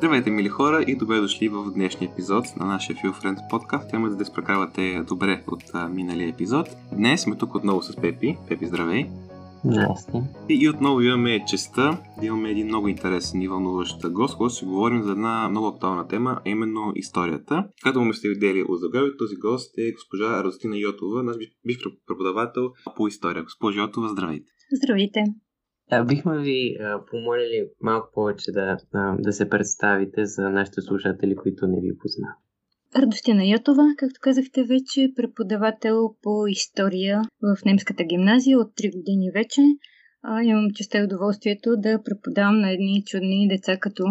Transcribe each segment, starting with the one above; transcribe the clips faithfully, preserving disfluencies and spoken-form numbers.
Здравейте, мили хора, и добре дошли в днешния епизод на нашия Feel Friends подкаст. Тема за да изпрекарвате добре от а, миналия епизод. Днес сме тук отново с Пепи. Пепи, здравей! Здрасти! И, и отново имаме честта да имаме един много интересен и вълнуващ гост, който ще говорим за една много актуална тема, а именно историята. Както му сте видели от заглавието, този гост е госпожа Радостина Йотова, наш бивш преподавател по история. Госпожа Йотова, здравейте! Здравейте! А, бихме ви а, помолили малко повече да, а, да се представите за нашите слушатели, които не ви познават. Радостина Йотова, както казахте вече, преподавател по история в немската гимназия от три години вече. А, имам честа и удоволствието да преподавам на едни чудни деца като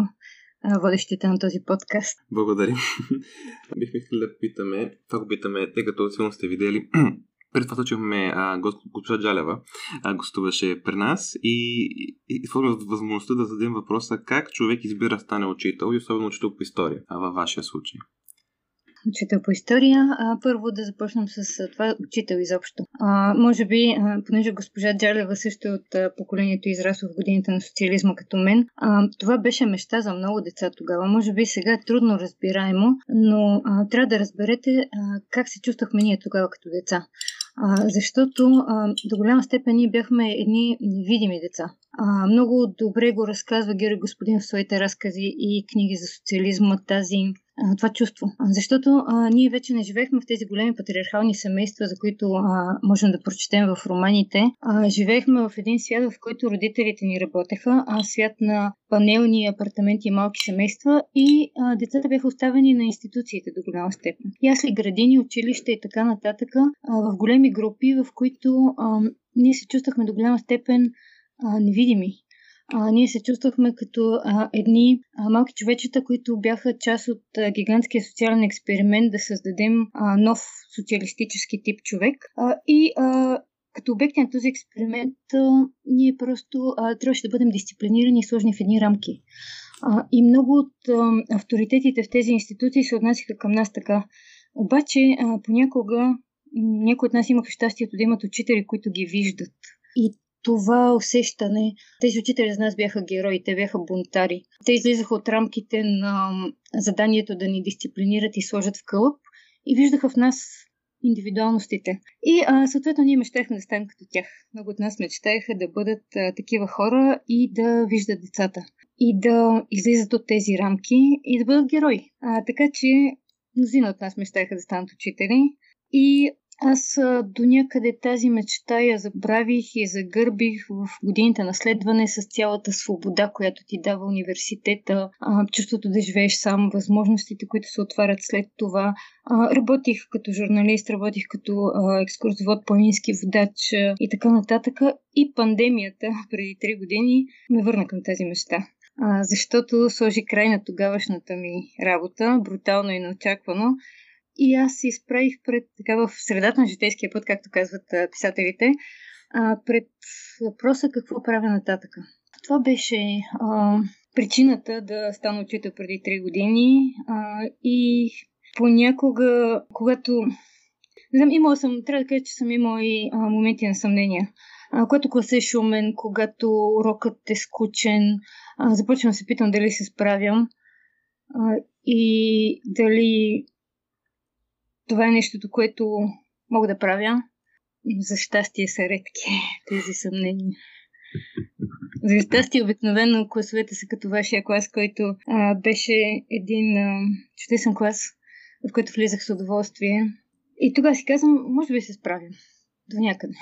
водещите на този подкаст. Благодаря. Бихме искали да питаме, това го питаме, тъй като сигурно сте видели... Пред това случваме госпожа Джалева, а, гостуваше при нас и използваме възможността да зададем въпроса как човек избира да стане учител и особено учител по история, а във вашия случай. Учител по история. А, първо да започнем с това учител изобщо. А, може би, а, понеже госпожа Джалева също от а, поколението израсла в годините на социализма като мен, а, това беше мечта за много деца тогава. Може би сега е трудно разбираемо, но а, трябва да разберете а, как се чувствахме ние тогава като деца. А, защото а, до голяма степен ние бяхме едни невидими деца. А, много добре го разказва Георги Господин в своите разкази и книги за социализма, тази това чувство. Защото а, ние вече не живеехме в тези големи патриархални семейства, за които а, можем да прочетем в романите. А, живеехме в един свят, в който родителите ни работеха, а свят на панелни апартаменти и малки семейства, и а, децата бяха оставени на институциите до голяма степен. Ясли, градини, училища и така нататък, а, в големи групи, в които а, ние се чувствахме до голяма степен а, невидими. А, ние се чувствахме като а, едни а, малки човечета, които бяха част от а, гигантския социален експеримент да създадем а, нов социалистически тип човек. А, и а, като обекти на този експеримент а, ние просто а, трябваше да бъдем дисциплинирани и сложни в едни рамки. А, и много от а, авторитетите в тези институции се отнасяха към нас така. Обаче а, понякога някои от нас имаха щастието да имат учители, които ги виждат. И това усещане. Тези учители за нас бяха герои, те бяха бунтари. Те излизаха от рамките на заданието да ни дисциплинират и сложат в кълъп и виждаха в нас индивидуалностите. И а, съответно ние мечтахме да станем като тях. Много от нас мечтаеха да бъдат а, такива хора и да виждат децата. И да излизат от тези рамки и да бъдат герои. А, така че мнозина от нас мечтаеха да станат учители. И аз до някъде тази мечта я забравих и загърбих в годините на следване с цялата свобода, която ти дава университета, чувството да живееш сам, възможностите, които се отварят след това. Работих като журналист, работих като екскурзовод, планински водач и така нататък. И пандемията преди три години ме върна към тази мечта. Защото сложи край на тогавашната ми работа, брутално и неочаквано. И аз се изправих пред, така в средата на житейския път, както казват писателите, пред въпроса какво правя нататък. Това беше а, причината да стана учител преди три години а, и понякога, когато... Не знам, имала съм, трябва да кажа, че съм имала и а, моменти на съмнение. А, когато класът е шумен, когато урокът е скучен, а, започвам да се питам дали се справям а, и дали... Това е нещото, което мога да правя. За щастие са редки тези съмнения. За щастие обикновено класовете са като вашия клас, който а, беше един а, чудесен клас, в който влизах с удоволствие. И тогава си казвам, може би се справим. До някъде.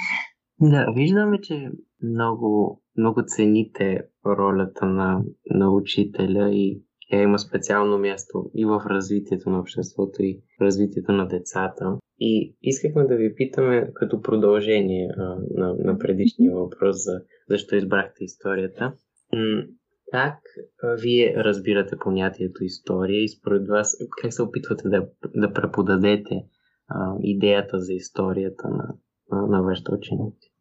Да, виждаме, че много, много цените ролята на, на учителя и тя има специално място и в развитието на обществото, и в развитието на децата. И искахме да ви питаме като продължение а, на, на предишния въпрос за защо избрахте историята. М- как а, вие разбирате понятието история и според вас как се опитвате да, да преподадете а, идеята за историята на, на, на вашите ученици?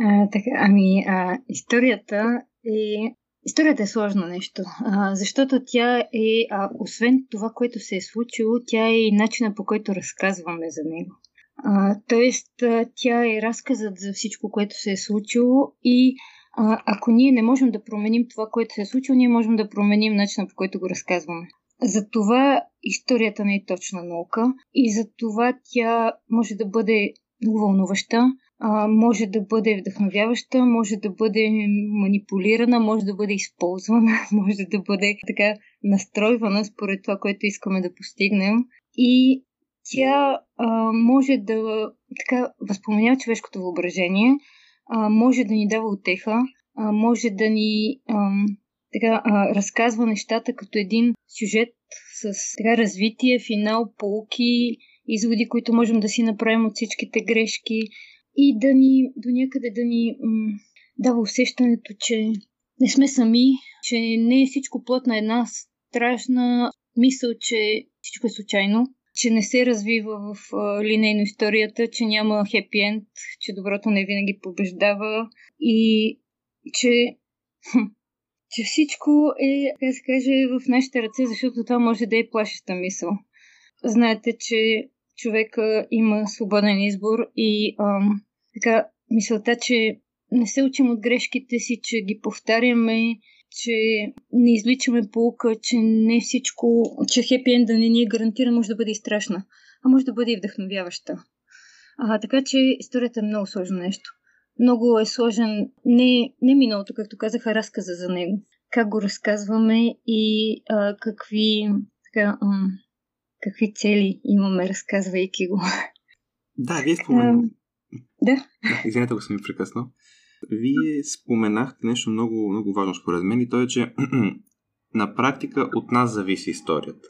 А, така, ами, а, историята е... Историята е сложно нещо, защото тя е, освен това, което се е случило, тя е и начина, по който разказваме за него. Тоест, тя е разказът за всичко, което се е случило и А, ако ние не можем да променим това, което се е случило, ние можем да променим начина, по който го разказваме. Затова историята не е точна наука и затова тя може да бъде много вълнуваща, може да бъде вдъхновяваща, може да бъде манипулирана, може да бъде използвана, може да бъде така настройвана според това, което искаме да постигнем. И тя а, може да така възпоменява човешкото въображение, а, може да ни дава утеха, а, може да ни а, така, а, разказва нещата като един сюжет с така, развитие, финал, поуки, изводи, които можем да си направим от всичките грешки и да ни до някъде да ни м- дава усещането, че не сме сами, че не е всичко плод на една страшна мисъл, че всичко е случайно, че не се развива в а, линейно историята, че няма хепи енд, че доброто не винаги побеждава и че, че всичко е, как се каже, в нашите ръце, защото това може да е плашеща мисъл. Знаете, че човека има свободен избор и ам, така, мисълта, че не се учим от грешките си, че ги повтаряме, че не извличаме поука, че не всичко, че хепи енда не ни е гарантиран, може да бъде и страшна, а може да бъде и вдъхновяваща. А, така че историята е много сложно нещо. Много е сложен не, не миналото, както казах, а разказа за него. Как го разказваме и а, какви... Така, ам, Какви цели имаме, разказвайки го. Да, вие споменахте. Да. Извинете, ако съм ви прекъснал. Вие споменахте нещо много, много важно според мен и то е, че на практика от нас зависи историята.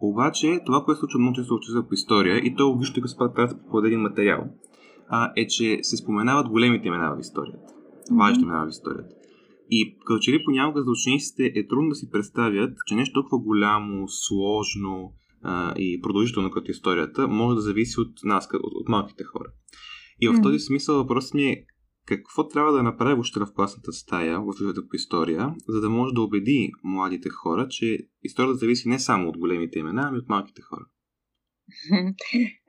Обаче, това, което се случва много често по история, и то обичайно го спадат по един материал, е, че се споменават големите имена в историята. Важните имена в историята. И като че ли понякога за учениците е трудно да си представят, че нещо толкова голямо, сложно и продължително като историята, може да зависи от нас, от, от малките хора. И в mm. този смисъл въпросът ми е какво трябва да направи въобще в класната стая, в училището по история, за да може да убеди младите хора, че историята зависи не само от големите имена, ами от малките хора.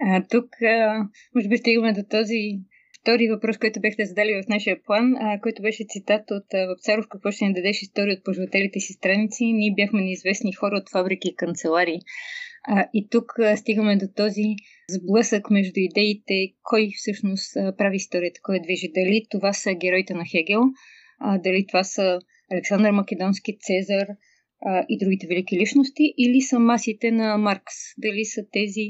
А, тук а, може би стигаме до този втори въпрос, който бяхте задали в нашия план, а, който беше цитат от а, Вапцаров, какво ще ни дадеш история от пожелателите си страници. Ние бяхме неизвестни хора от фабрики и канцеларии. А, и тук а, стигаме до този сблъсък между идеите, кой всъщност а, прави историята, кой я движи. Дали това са героите на Хегел, а, дали това са Александър Македонски, Цезар а, и другите велики личности, или са масите на Маркс, дали са тези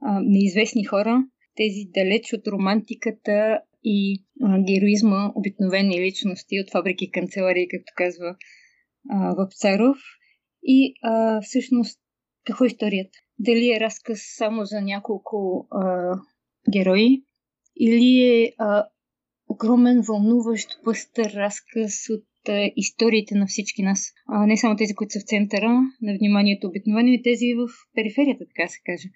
а, неизвестни хора, тези далеч от романтиката и а, героизма обикновени личности от фабрики и канцеларии, както казва а, Вапцаров. И а, всъщност какво е историята? Дали е разказ само за няколко а, герои или е а, огромен, вълнуващ, пъстър разказ от а, историите на всички нас. А, не само тези, които са в центъра на вниманието обикновено, и тези в периферията, така се каже.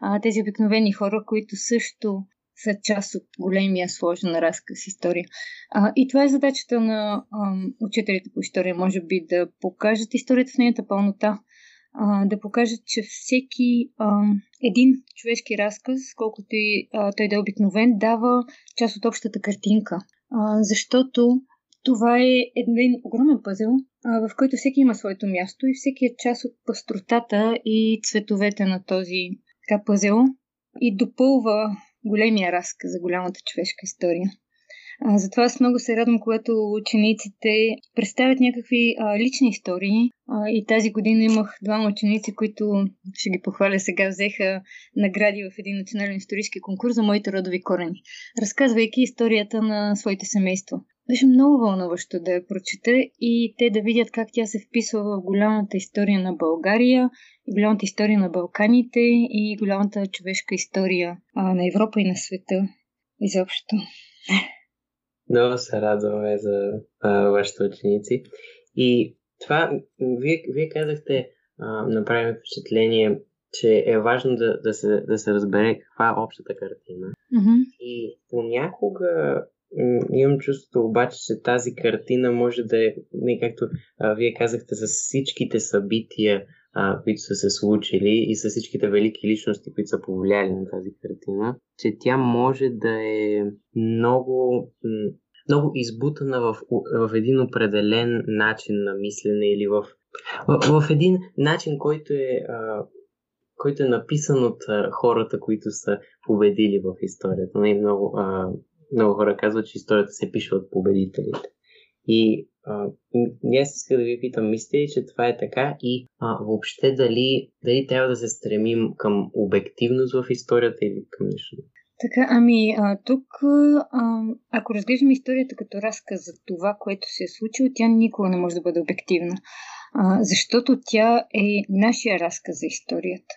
А, тези обикновени хора, които също са част от големия сложен разказ история. А, и това е задачата на а, учителите по история, може би да покажат историята в нейната пълнота. Да покажат, че всеки а, един човешки разказ, колкото и а, той да е обикновен, дава част от общата картинка. А, защото това е един огромен пъзел, а, в който всеки има своето място и всеки е част от пъстротата и цветовете на този така, пъзел и допълва големия разказ за голямата човешка история. А, затова аз много се радвам, когато учениците представят някакви а, лични истории. А, и тази година имах двама ученици, които, ще ги похваля сега, взеха награди в един национален исторически конкурс за моите родови корени, разказвайки историята на своите семейства. Беше много вълнуващо да я прочета и те да видят как тя се вписва в голямата история на България, голямата история на Балканите и голямата човешка история а, на Европа и на света изобщо. Много се радваме за а, вашите ученици. И това, вие, вие казахте, а, направим впечатление, че е важно да, да, се, да се разбере каква е общата картина. Mm-hmm. И понякога м- имам чувството обаче, че тази картина може да е, не както а, вие казахте, с всичките събития, а, които са се случили и с всичките велики личности, които са повлияли на тази картина, че тя може да е много... М- много избутана в, в един определен начин на мислене или в, в, в един начин, който е, а, който е написан от а, хората, които са победили в историята. Не, много, а, много хора казват, че историята се пише от победителите. И аз искам да ви питам, мислите ли, че това е така и а, въобще дали, дали трябва да се стремим към обективност в историята или към нещо? Така, ами а, тук, а, ако разглеждаме историята като разказ за това, което се е случило, тя никога не може да бъде обективна, а, защото тя е нашия разказ за историята.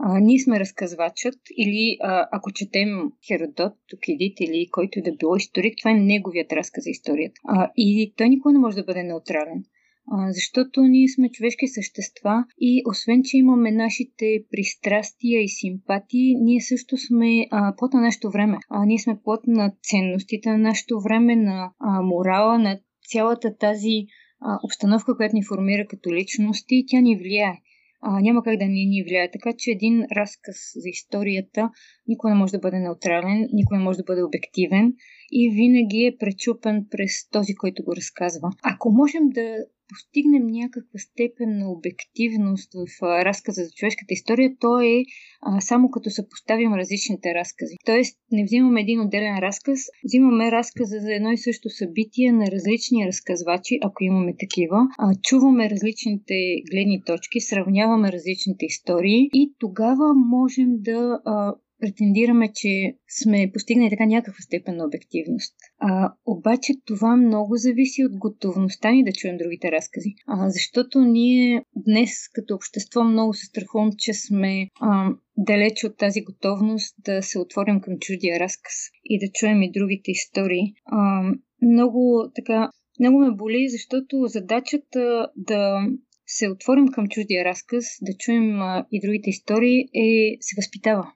А, ние сме разказвачът или а, ако четем Херодот, Тукидит или който да било историк, това е неговият разказ за историята. А, и той никога не може да бъде неутрален, а, защото ние сме човешки същества и освен, че имаме нашите пристрастия и симпатии, ние също сме а, плод на нашето време. А, ние сме плод на ценностите на нашето време, на а, морала, на цялата тази а, обстановка, която ни формира като личности и тя ни влияе. А, няма как да не ни влияе. Така че един разказ за историята никога не може да бъде неутрален, никога не може да бъде обективен и винаги е пречупен през този, който го разказва. Ако можем да постигнем някаква степен на обективност в а, разказа за човешката история, то е а, само като съпоставим различните разкази. Тоест, не взимаме един отделен разказ, взимаме разказа за едно и също събитие на различни разказвачи, ако имаме такива, а, чуваме различните гледни точки, сравняваме различните истории и тогава можем да а, претендираме, че сме постигнали така някаква степен на обективност. А, обаче това много зависи от готовността ни да чуем другите разкази. А, защото ние днес като общество много се страхувам, че сме а, далеч от тази готовност да се отворим към чуждия разказ и да чуем и другите истории. А, много така, много ме боли, защото задачата да се отворим към чуждия разказ, да чуем а, и другите истории е, се възпитава.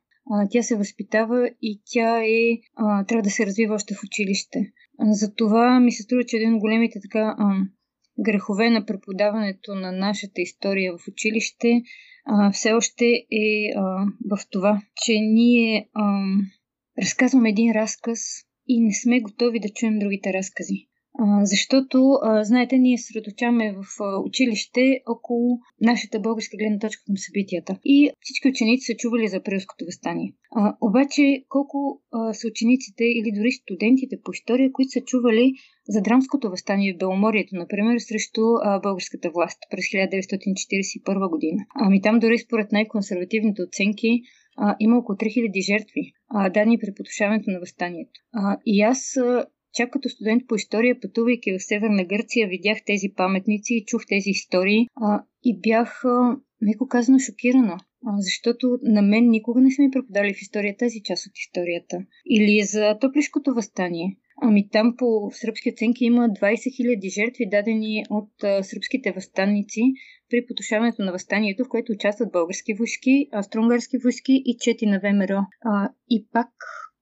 Тя се възпитава и тя е, а, трябва да се развива още в училище. Затова ми се струва, че един от големите така, а, грехове на преподаването на нашата история в училище а, все още е а, в това, че ние а, разказваме един разказ и не сме готови да чуем другите разкази. А, защото, а, знаете, ние съсредоточаваме в а, училище около нашата българска гледна точка към събитията. И всички ученици са чували за Априлското въстание. А, обаче, колко а, са учениците или дори студентите по история, които са чували за Драмското въстание в Беломорието, например, срещу а, българската власт през хиляда деветстотин четиридесет и първа година. Ами там дори според най-консервативните оценки а, има около три хиляди жертви, а, дадени при потушаването на въстанието. А, и аз... А, Чак като студент по история, пътувайки в Северна Гърция, видях тези паметници и чух тези истории а, и бях, а, меко казано, шокирана, а, защото на мен никога не са ми преподали в история тази част от историята. Или за Топлишкото въстание. Ами там по сръбски оценки има двадесет хиляди жертви, дадени от а, сръбските въстанници при потушаването на въстанието, в което участват български войски, австро-унгарски войски и чети на ВМРО. А, и пак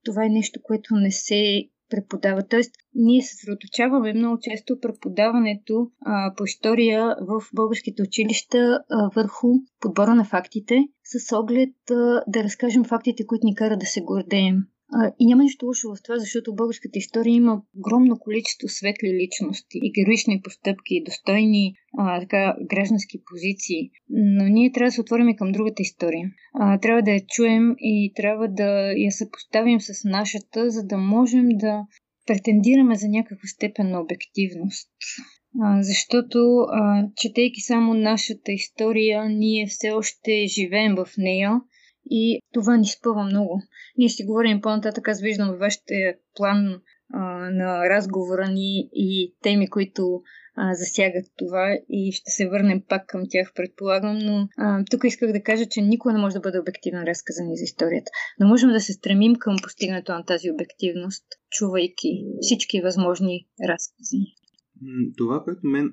това е нещо, което не се... преподава. Тоест, ние съсредоточаваме много често преподаването а, по история в българските училища а, върху подбора на фактите, с оглед а, да разкажем фактите, които ни карат да се гордеем. А, и няма нищо лошо в това, защото българската история има огромно количество светли личности и героични постъпки, достойни а, така, граждански позиции. Но ние трябва да се отворим към другата история. А, трябва да я чуем и трябва да я съпоставим с нашата, за да можем да претендираме за някаква степен на обективност. А, защото, а, четейки само нашата история, ние все още живеем в нея. И това ни спъва много. Ние ще говорим по-нататък, аз виждам вашите план а, на разговора ни и теми, които а, засягат това и ще се върнем пак към тях, предполагам, но а, тук исках да кажа, че никога не може да бъде обективно разказан за историята. Но можем да се стремим към постигането на тази обективност, чувайки всички възможни разкази. Това, което мен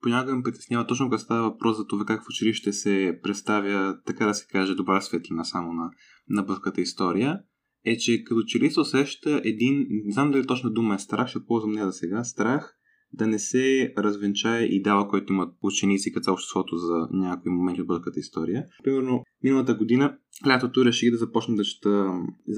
понякога ме притеснява, точно когато става въпрос за това как в училище се представя, така да се каже, добра светлина само на, на българската история, е, че като че ли се усеща един, не знам дали точна дума е страх, ще ползвам нея за сега, страх да не се развенчае идеала, който имат ученици като обществото за някои моменти от българската история. Примерно, миналата година, лятото, реших да започна да чета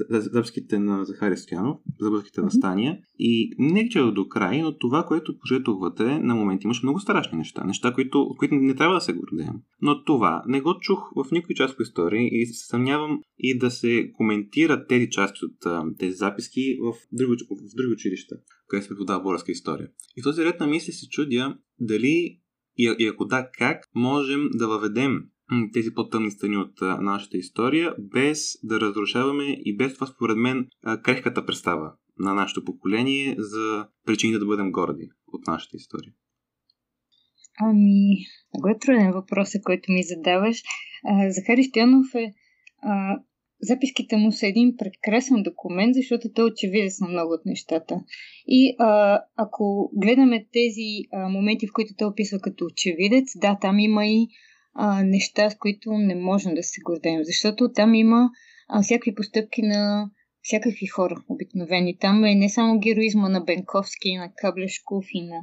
записките на Захари Стоянов, записките въстания. Mm-hmm. И не чета до край, но това, което пожетохвате, на моменти имаш много страшни неща. Неща, които, които не трябва да се гордеем. Но това не го чух в никой част по истории и се съмнявам и да се коментират тези части от тези записки в други, в други училища, където се преподава българска история. И в този ред на мисли се чудя дали и, и ако да, как можем да въведем тези по-тъмни страни от а, нашата история, без да разрушаваме и без това, според мен, а, крехката представа на нашето поколение за причините да бъдем горди от нашата история. Ами, много е труден въпрос, който ми задаваш. А, Захари Стоянов е... А, записките му са един прекрасен документ, защото той очевиден на много от нещата. И а, ако гледаме тези а, моменти, в които той описва като очевидец, да, там има и А, неща, с които не можем да се гордеем. Защото там има а, всякакви постъпки на всякакви хора обикновени. Там е не само героизма на Бенковски и на Каблешков и на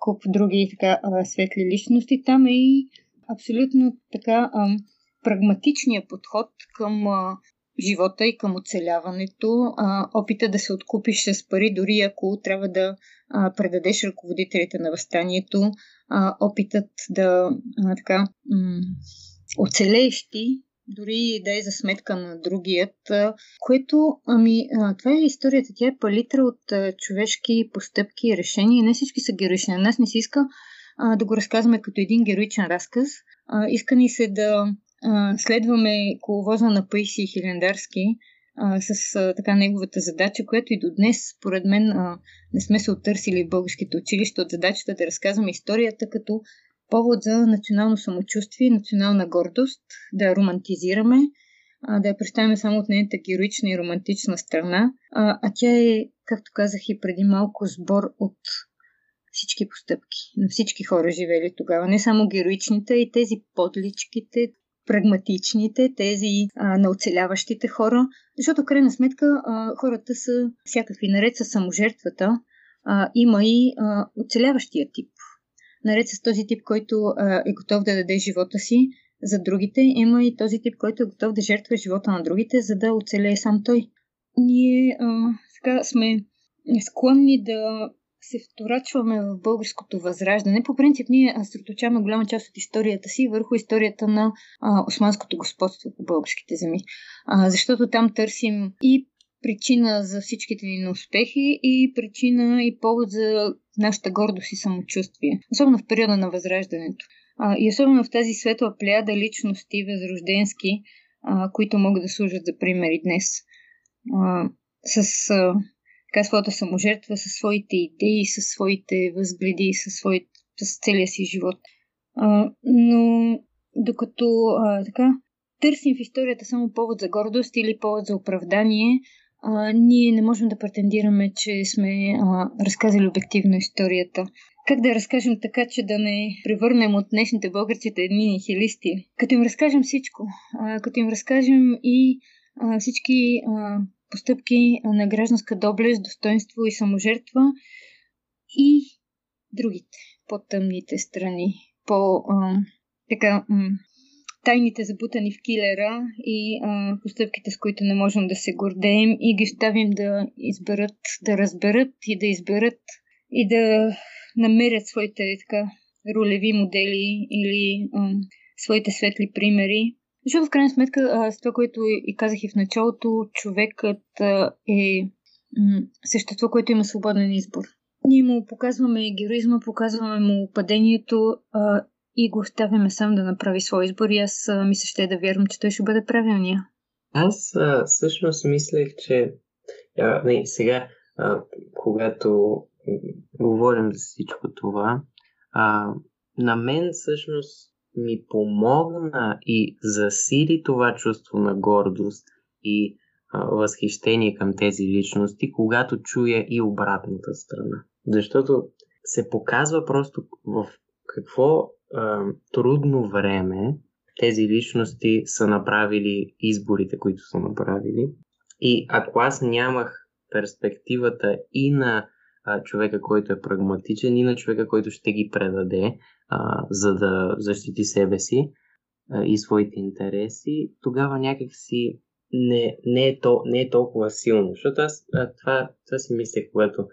куп други така а, светли личности. Там е и абсолютно така а, прагматичният подход към а, живота и към оцеляването. А, опита да се откупиш с пари, дори ако трябва да а, предадеш ръководителите на въстанието. А, опитът да а, така, м- оцелееш ти, дори да е за сметка на другият, а, което, ами, а, това е историята, тя е палитра от а, човешки постъпки и решения, не всички са героични, на нас не се иска а, да го разказваме като един героичен разказ, а, иска ни се да а, следваме коловоза на Паисий Хилендарски, А, с а, така неговата задача, която и до днес, според мен, а, не сме се оттърсили в българските училища от задачата да разказваме историята като повод за национално самочувствие, национална гордост, да я романтизираме, а, да я представяме само от нейната героична и романтична страна, а, а тя е, както казах и преди малко, сбор от всички постъпки на всички хора живели тогава, не само героичните, и тези подличките, прагматичните, тези а, на оцеляващите хора, защото крайна сметка а, хората са всякакви. Наред с саможертвата а, има и а, оцеляващия тип. Наред с този тип, който а, е готов да даде живота си за другите, има и този тип, който е готов да жертва живота на другите, за да оцелее сам той. Ние а, така сме склонни да се вторачваме в българското възраждане. По принцип, ние съсредоточаваме голяма част от историята си върху историята на а, османското господство по българските земи. А, защото там търсим и причина за всичките ни неуспехи, и причина и повод за нашата гордост и самочувствие. Особено в периода на възраждането. А, и особено в тази светла плеяда личности, възрожденски, а, които могат да служат за примери днес. А, с... А, така своята саможертва, със своите идеи, със своите възгледи, със, своите, със целия си живот. А, но докато а, така, търсим в историята само повод за гордост или повод за оправдание, а, ние не можем да претендираме, че сме а, разказали обективно историята. Как да разкажем така, че да не превърнем от днешните българците едни нихилисти? Като им разкажем всичко, а, като им разкажем и а, всички... А, постъпки на гражданска доблест, достоинство и саможертва и другите по-тъмните страни, по-тайните забутани в килера и а, постъпките, с които не можем да се гордеем и ги оставим да изберат, да разберат и да изберат и да намерят своите така, ролеви модели или а, своите светли примери. Защото в крайна сметка, с това, което и казах и в началото, човекът е същество, което има свободен избор. Ние му показваме героизма, показваме му падението и го оставяме сам да направи свой избор. И аз мисля, ще да вярвам, че той ще бъде правилния. Аз всъщност мислех, че не, сега, когато говорим за всичко това, на мен всъщност ми помогна и засили това чувство на гордост и а, възхищение към тези личности, когато чуя и обратната страна. Защото се показва просто в какво а, трудно време тези личности са направили изборите, които са направили. И ако аз нямах перспективата и на а, човека, който е прагматичен, и на човека, който ще ги предаде, за да защити себе си, и своите интереси, тогава някак си не, не, е, то, не е толкова силно. Защото аз това, това си мислех, когато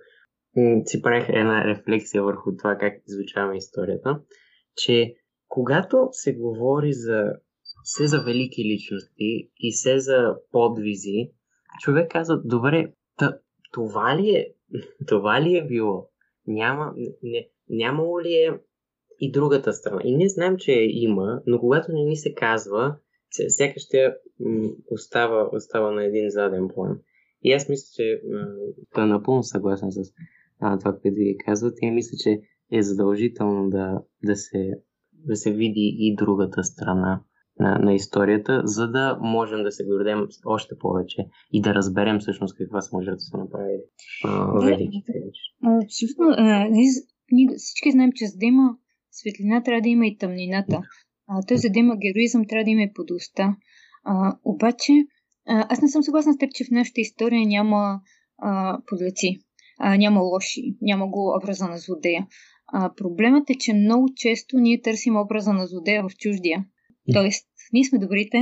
си правих една рефлексия върху това как изучаваме историята, че когато се говори за се за велики личности и се за подвизи, човек казва, добре, тъ, това, ли е, това ли е било? Няма, не, нямало ли е и другата страна? И ние знаем, че има, но когато не ни се казва, сякаш ще остава, остава на един заден план. И аз мисля, че е напълно съгласен с а, това, което ви казвате. И мисля, че е задължително да, да, се, да се види и другата страна на, на историята, за да можем да се гордем още повече и да разберем всъщност каква саможертва са направили великите личности. Абсолютно. А, ние всички знаем, че за да има светлина, трябва да има и тъмнината. Той за да има героизъм, трябва да има и подлостта. А, обаче, аз не съм съгласна с теб, че в нашата история няма а, подлеци, а, няма лоши, няма го образа на злодея. А, проблемът е, че много често ние търсим образа на злодея в чуждия. Тоест, ние сме добрите,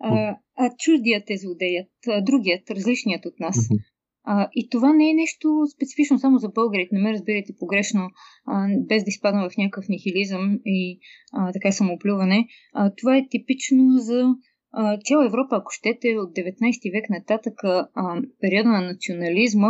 а, а чуждият е злодеят, а, другият, различният от нас. А, и това не е нещо специфично само за българите, не ме разбирайте погрешно, а, без да изпадам в някакъв нихилизъм и а, така самооплюване. А, това е типично за а, цяла Европа, ако щете, от деветнайсети век нататък, а, периода на национализма.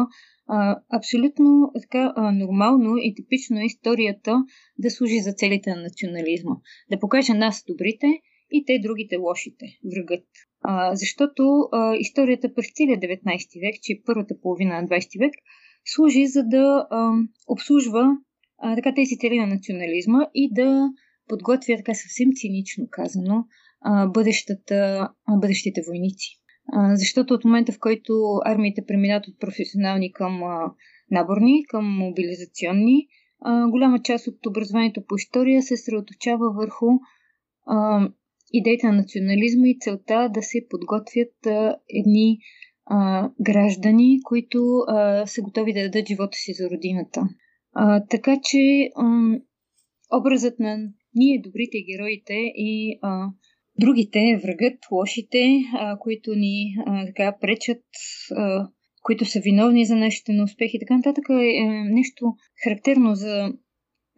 А, абсолютно така а, нормално и типично е историята да служи за целите на национализма. Да покаже нас добрите и те другите лошите, врагът. А, защото а, историята през целия деветнайсети век, че първата половина на двайсети век, служи за да а, обслужва а, така тези цели на национализма и да подготвя, така съвсем цинично казано, а, бъдещата, а, бъдещите войници. Защото от момента, в който армиите преминат от професионални към наборни, към мобилизационни, голяма част от образованието по история се съсредоточава върху идеите на национализма и целта да се подготвят едни граждани, които са готови да дадат живота си за родината. Така че образът на ние, добрите героите и другите, врагът, лошите, а, които ни а, така пречат, а, които са виновни за нашите неуспехи и така нататък, е нещо характерно за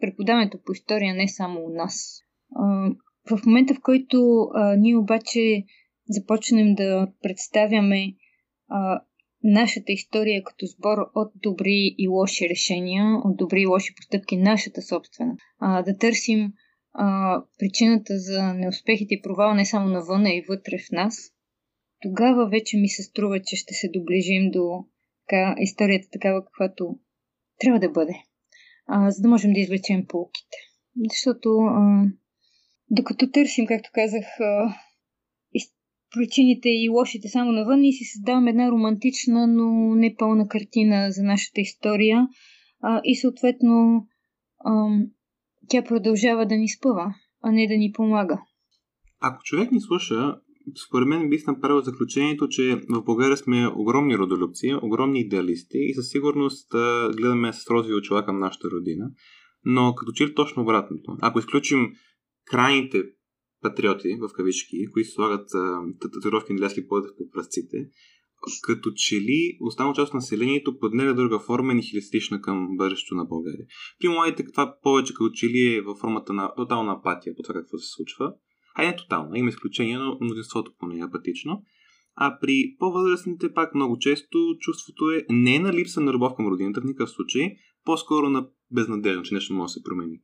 преподаването по история, не само у нас. А, в момента, в който а, ние обаче започнем да представяме а, нашата история като сбор от добри и лоши решения, от добри и лоши постъпки, нашата собствена, а, да търсим А, причината за неуспехите и провал не само навън, а и вътре в нас, тогава вече ми се струва, че ще се доближим до така, историята такава, каквато трябва да бъде, а, за да можем да извлечем поуките. Защото а, докато търсим, както казах, а, причините и лошите само навън, и си създаваме една романтична, но не пълна картина за нашата история а, и съответно а, тя продължава да ни спъва, а не да ни помага. Ако човек ни слуша, според мен бих направил заключението, че в България сме огромни родолюбци, огромни идеалисти и със сигурност гледаме с розови очила към нашата родина, но като че ли точно обратното. Ако изключим крайните патриоти, в кавички, които слагат татуировки на ляски подъв по пръстците, като че ли останала част от населението под нея друга форма е нихилистична към бъдещето на България. При младите това повече като че ли е във формата на тотална апатия по това какво се случва. А не тотална, има изключение, но мнозинството поне е апатично. А при по-възрастните пак много често чувството е не на липса на любов към родината в никакъв случай, по-скоро на безнадежно, че нещо може да се промени.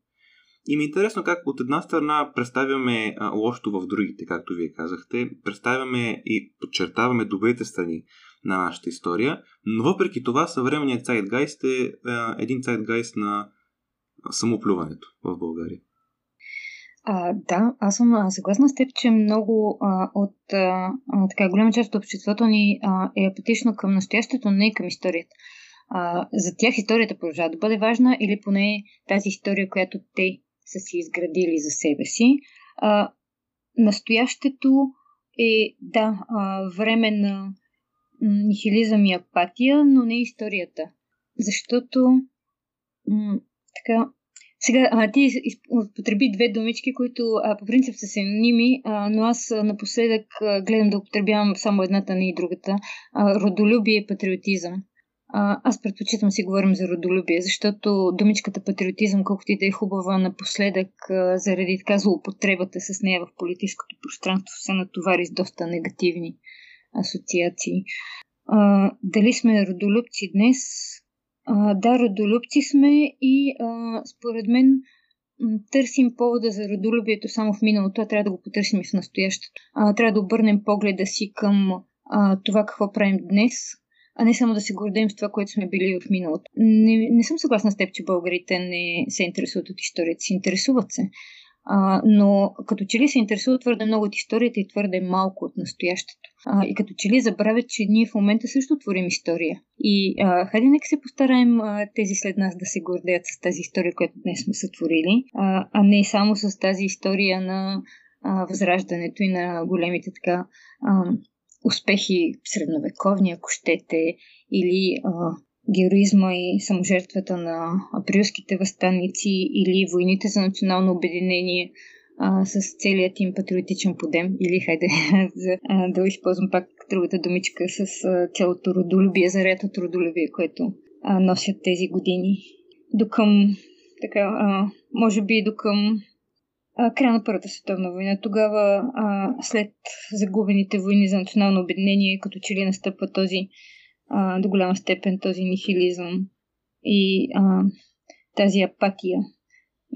И ми е интересно как от една страна представяме а, лошото в другите, както вие казахте, представяме и подчертаваме добрите страни на нашата история, но въпреки това съвременният сайтгайст е а, един сайтгайст на самоплюването в България. А, да, аз съм съгласна с теб, че много а, от а, така голяма част от обществото ни а, е апатично към настоящето, не и към историята. А, за тях историята продължава да бъде важна или поне тази история, която те са си изградили за себе си. А, настоящето е, да, а, време на нихилизъм и апатия, но не историята. Защото м- така, Сега, а, ти употреби две думички, които а, по принцип са синоними, а, но аз а, напоследък а, гледам да употребявам само едната, не и другата. А, родолюбие и патриотизъм. А, аз предпочитам си говорим за родолюбие, защото думичката патриотизъм, колкото и да е хубава, напоследък а, заради така злоупотребата с нея в политическото пространство се натовари с доста негативни асоциации. А, дали сме родолюбци днес? А, да, родолюбци сме и а, според мен търсим повода за родолюбието само в миналото, а трябва да го потърсим и в настоящето. А, трябва да обърнем погледа си към а, това какво правим днес, а не само да се гордеем с това, което сме били в миналото. Не, не съм съгласна с теб, че българите не се интересуват от историята си. Интересуват се. А, но като че ли се интересуват твърде много от историята и твърде малко от настоящето. А, и като че ли забравят, че ние в момента също творим история. И а, хайде нека се постараем а, тези след нас да се гордеят с тази история, която днес сме сътворили, а, а не само с тази история на а, възраждането и на големите така а, успехи средновековни, ако щете, или а, героизма и саможертвата на априлските въстаници или войните за национално обединение а, с целият им патриотичен подем, или хайде за, а, да използвам пак другата думичка с а, цялото родолюбие, заряд от родолюбие, което а, носят тези години. Докъм, така, а, може би докъм края на Първата световна война. Тогава, а, след загубените войни за национално обединение, като че ли настъпва този а, до голяма степен този нихилизъм и а, тази апатия.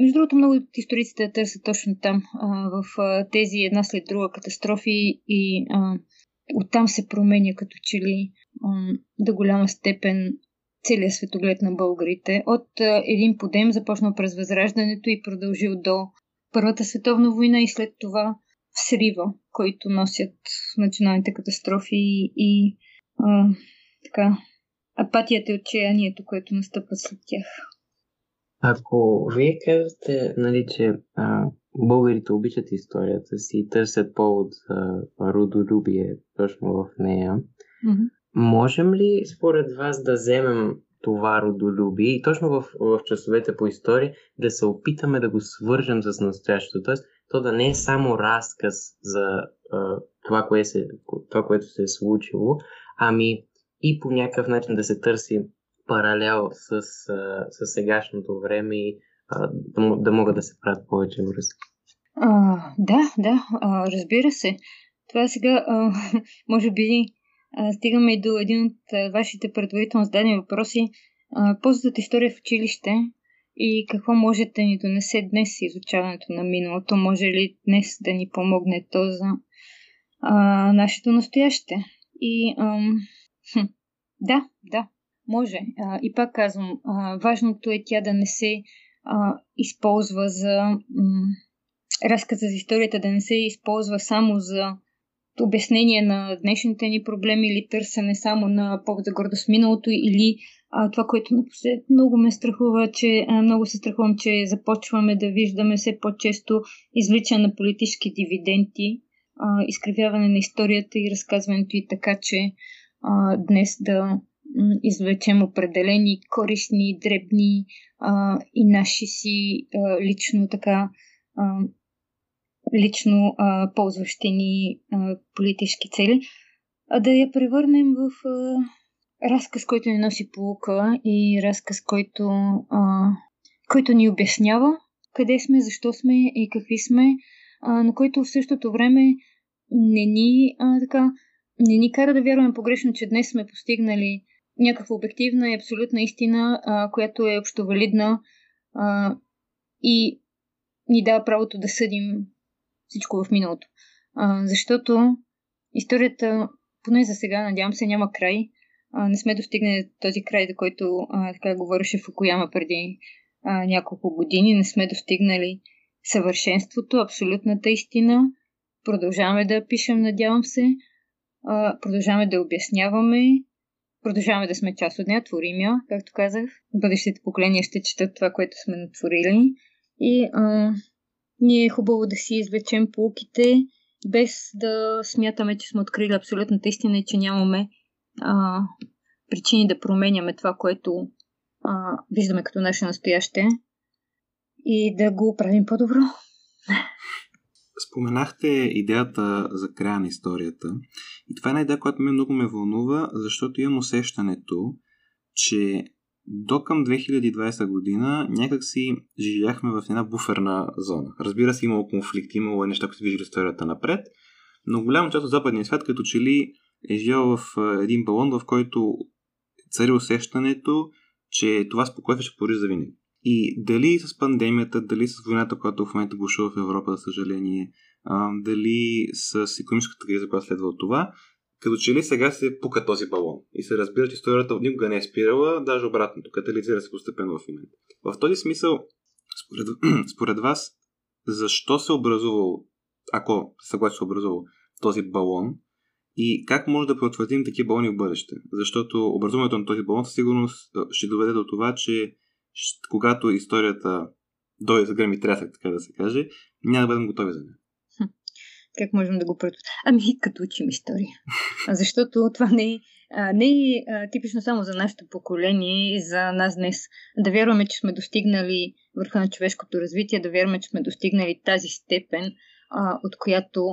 Между другото, много от историците търсят точно там, а, в а, тези една след друга катастрофи и а, оттам се променя като че ли а, до голяма степен целият светоглед на българите. От а, един подем започнал през Възраждането и продължил до Първата световна война и след това срива, който носят националните катастрофи и, и а, така, апатията и отчаянието, което настъпва след тях. Ако вие казвате, нали, че а, българите обичат историята си и търсят повод за родолюбие точно в нея, mm-hmm. можем ли според вас да вземем това родолюбие и точно в, в часовете по история да се опитаме да го свържем с настоящето, т.е. то да не е само разказ за а, това, кое се, това, което се е случило, ами и по някакъв начин да се търси паралел с, а, с сегашното време и а, да, да могат да се правят повече връзки. А, да, да, а, разбира се. Това сега а, може би стигаме и до един от вашите предварително зададени въпроси. Ползата от история в училище и какво може да ни донесе днес изучаването на миналото? Може ли днес да ни помогне то за а, нашето настояще? И ам, хм, да, да, може. А, и пак казвам, а, важното е тя да не се а, използва за м, разказа за историята, да не се използва само за обяснение на днешните ни проблеми или търсене само на повод за гордост миналото или а, това, което напоследък много ме страхува, че а, много се страхувам, че започваме да виждаме все по-често извличане на политически дивиденти, а, изкривяване на историята и разказването и така, че а, днес да извлечем определени, корисни, дребни а, и наши си а, лично така а, лично а, ползващи ни а, политически цели, а да я превърнем в а, разказ, който ни носи поука и разказ, който, а, който ни обяснява къде сме, защо сме и какви сме, а, на който в същото време не ни, а, така, не ни кара да вярваме погрешно, че днес сме постигнали някаква обективна и абсолютна истина, а, която е общовалидна а, и ни дава правото да съдим всичко в миналото. А, защото историята, поне за сега, надявам се, няма край. А, не сме достигнали този край, до който а, така говореше Фукуяма преди а, няколко години. Не сме достигнали съвършенството, абсолютната истина. Продължаваме да пишем, надявам се. А, продължаваме да обясняваме. Продължаваме да сме част от нея, творим я, както казах. Бъдещите поколения ще четат това, което сме натворили. И а, ние е хубаво да си извлечем поуките, без да смятаме, че сме открили абсолютната истина и че нямаме а, причини да променяме това, което а, виждаме като наше настояще. и да го правим по-добро. Споменахте идеята за края на историята и това е една идея, която ме много ме вълнува, защото имам усещането, че до към две хиляди и двадесета година някак си живяхме в една буферна зона. Разбира се, имало конфликт, имало неща, които се виждали историята напред, но голяма част от западния свят като че ли е живял в един балон, в който цари усещането, че това спокойствие ще продължи за винаги. И дали с пандемията, дали с войната, която в момента бушува в Европа, за съжаление, дали с икономическата криза, която следва от това, като че ли сега се пука този балон и се разбира, че историята никога не е спирала, даже обратното, катализира се постепенно в момента. В този смисъл, според, според вас, защо се образувал, ако съгласи се образувал този балон и как може да предотвратим такива балони в бъдеще? Защото образуването на този балон със сигурност ще доведе до това, че когато историята дойде за гръм и трясък, така да се каже, няма да бъдем готови за нея. Как можем да го предотвратим? Ами, като учим история. Защото това не е, не е типично само за нашето поколение и за нас днес. Да вярваме, че сме достигнали върха на човешкото развитие, да вярваме, че сме достигнали тази степен, а, от която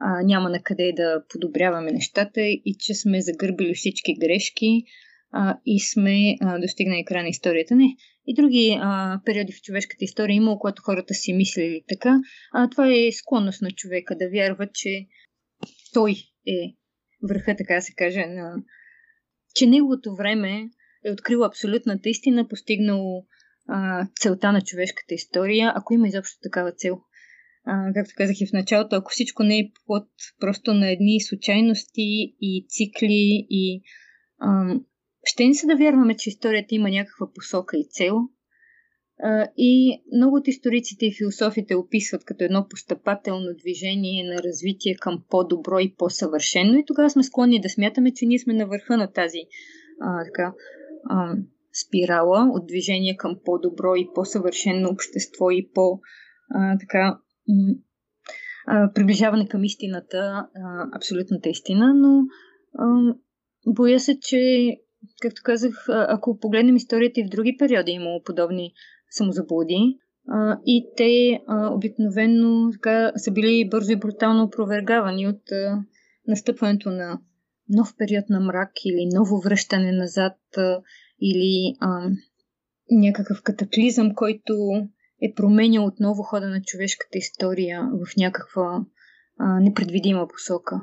а, няма накъде да подобряваме нещата и че сме загърбили всички грешки а, и сме а, достигнали края на историята. Не. И други а, периоди в човешката история имало, когато хората си мислили така. А, това е склонност на човека да вярва, че той е върха, така да се каже, на... че неговото време е открило абсолютната истина, постигнало а, целта на човешката история, ако има изобщо такава цел. А, както казах и в началото, ако всичко не е плод просто на едни случайности и цикли и... А, ще ни се да вярваме, че историята има някаква посока и цел. И много от историците и философите описват като едно постъпателно движение на развитие към по-добро и по-съвършено. И тогава сме склонни да смятаме, че ние сме на върха на тази а, така, а, спирала от движение към по-добро и по-съвършено общество и по а, така, а, приближаване към истината, а, абсолютната истина. Но а, боя се, че както казах, ако погледнем историята и в други периоди имало подобни самозаблуди и те обикновено така, са били бързо и брутално опровергавани от настъпването на нов период на мрак или ново връщане назад или а, някакъв катаклизъм, който е променял отново хода на човешката история в някаква а, непредвидима посока.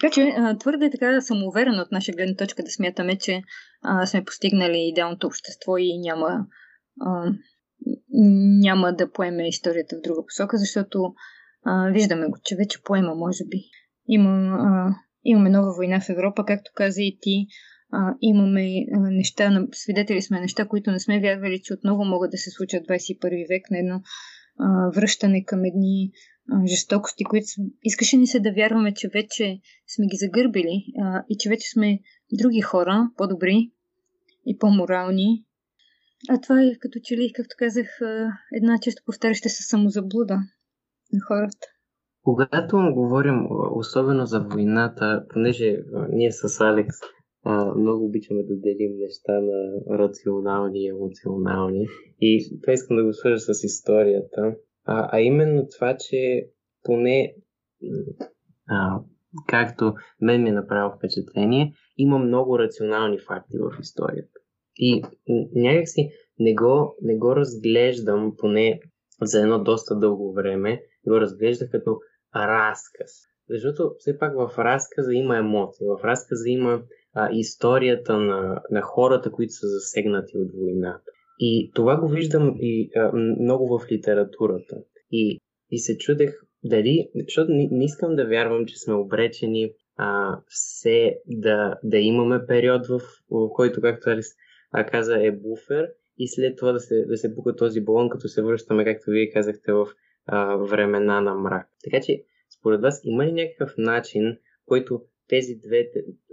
Така че твърде така самоуверено от наша гледна точка да смятаме, че а, сме постигнали идеалното общество и няма, а, няма да поеме историята в друга посока, защото а, виждаме го, че вече поема, може би. Има, а, имаме нова война в Европа, както каза и ти. А, имаме а, неща, свидетели сме неща, които не сме вярвали, че отново могат да се случат в двадесет и първи век на едно а, връщане към едни жестокости, които искаше ни се да вярваме, че вече сме ги загърбили а, и че вече сме други хора, по-добри и по-морални. А това е като че ли, както казах, една често повтаряща се самозаблуда на хората. Когато говорим особено за войната, понеже ние с Алекс а, много обичаме да делим неща на рационални и емоционални и това искам да го свържа с историята. А, а именно това, че поне а, както мен ми е направило впечатление, има много рационални факти в историята. И някакси не го, не го разглеждам, поне за едно доста дълго време, го разглеждах като разказ. Защото все пак в разказа има емоции, в разказа има а, историята на, на хората, които са засегнати от войната. И това го виждам и а, много в литературата. И, и се чудех дали, защото не, не искам да вярвам, че сме обречени а, все да, да имаме период, в, в който, както Алис каза, е буфер и след това да се, да се пука този балон, като се връщаме, както вие казахте, в а, времена на мрак. Така че, според вас, има ли някакъв начин, който тези две,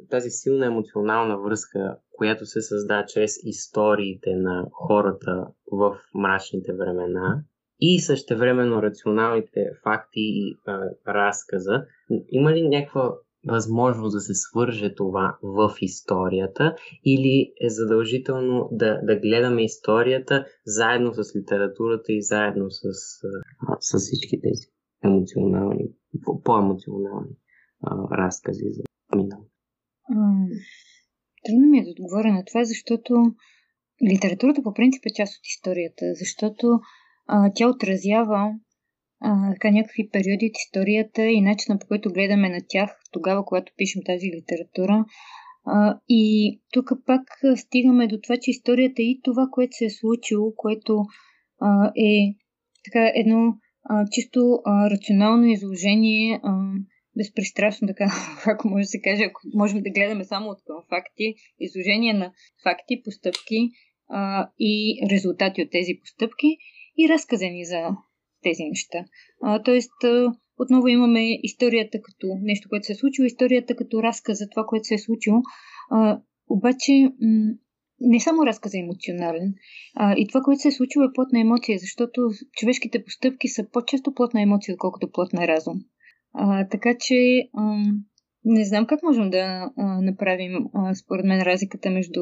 тази силна емоционална връзка, която се създаде чрез историите на хората в мрачните времена и същевременно рационалните факти и а, разказа, има ли някаква възможност да се свърже това в историята, или е задължително да, да гледаме историята заедно с литературата и заедно с, с всички тези емоционални, по-емоционални а, разкази за минало? Трудно ми е да отговоря на това, защото литературата по принцип е част от историята, защото а, тя отразява а, така, някакви периоди от историята и начина, по който гледаме на тях тогава, когато пишем тази литература. А, и тук пак стигаме до това, че историята е и това, което се е случило, което а, е така, едно а, чисто а, рационално изложение, а, безпристрастно, така, ако може да се каже, ако можем да гледаме само от факти, изложение на факти, постъпки а, и резултати от тези постъпки и разказани за тези неща. А, тоест, а, отново имаме историята като нещо, което се е случило, историята като разказ за това, което се е случило. А, обаче, м- не само разказа е емоционален, а, и това, което се е случило, е плод на емоция, защото човешките постъпки са по-често плод на емоция, отколкото плод на разум. А, така че а, не знам как можем да а, направим а, според мен разликата между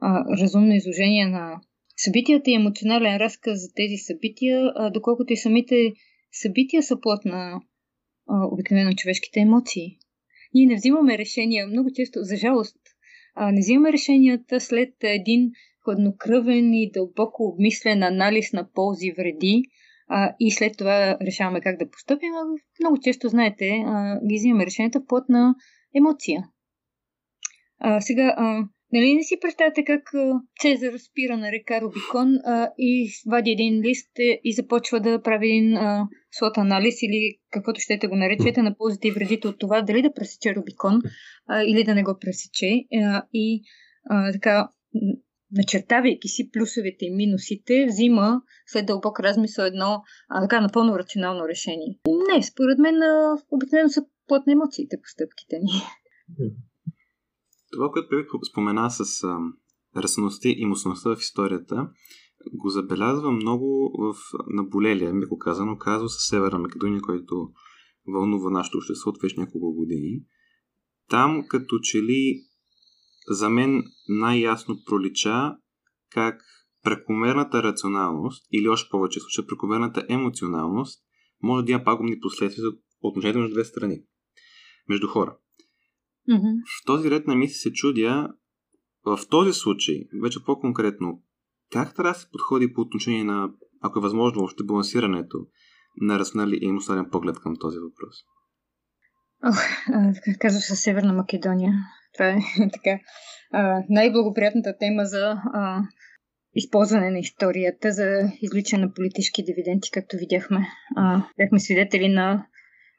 а, разумно изложение на събитията и емоционален разказ за тези събития, а, доколкото и самите събития са плод на а, обикновено човешките емоции. Ние не взимаме решения, много често, за жалост, а, не взимаме решенията след един хладнокръвен и дълбоко обмислен анализ на ползи и вреди, А, и след това решаваме как да постъпим. Много често, знаете, а, ги взимаме решенията плод на емоция. А, сега, а, нали не си представяте как а, Цезар спира на река Рубикон а, и вади един лист и започва да прави един а, слот анализ или каквото щете го наречете на ползите и вредите от това, дали да пресече Рубикон а, или да не го пресече. А, и а, така... начертавайки си плюсовете и минусите, взима след дълбок размисъл едно а, така напълно рационално решение. Не, според мен а, обикновено са плод на емоциите постъпките ни. Това, което преди спомена с а, разността и мощността в историята, го забелязва много в наболелия, меко казано, казус с Северна Македония, който вълнува нашето общество от вече няколко години. Там като че ли за мен най-ясно пролича как прекомерната рационалност, или още повече случая прекомерната емоционалност, може да има пагубни последствия за отношението между две страни, между хора. Mm-hmm. В този ред на мисли се чудя, в този случай, вече по-конкретно, как трябва да се подходи по отношение на, ако е възможно, въобще балансирането на рационален и емоционален поглед към този въпрос? Как казваш със Северна Македония? Това е така а, най-благоприятната тема за а, използване на историята, за извличане на политически дивиденти, както видяхме. А, бяхме свидетели на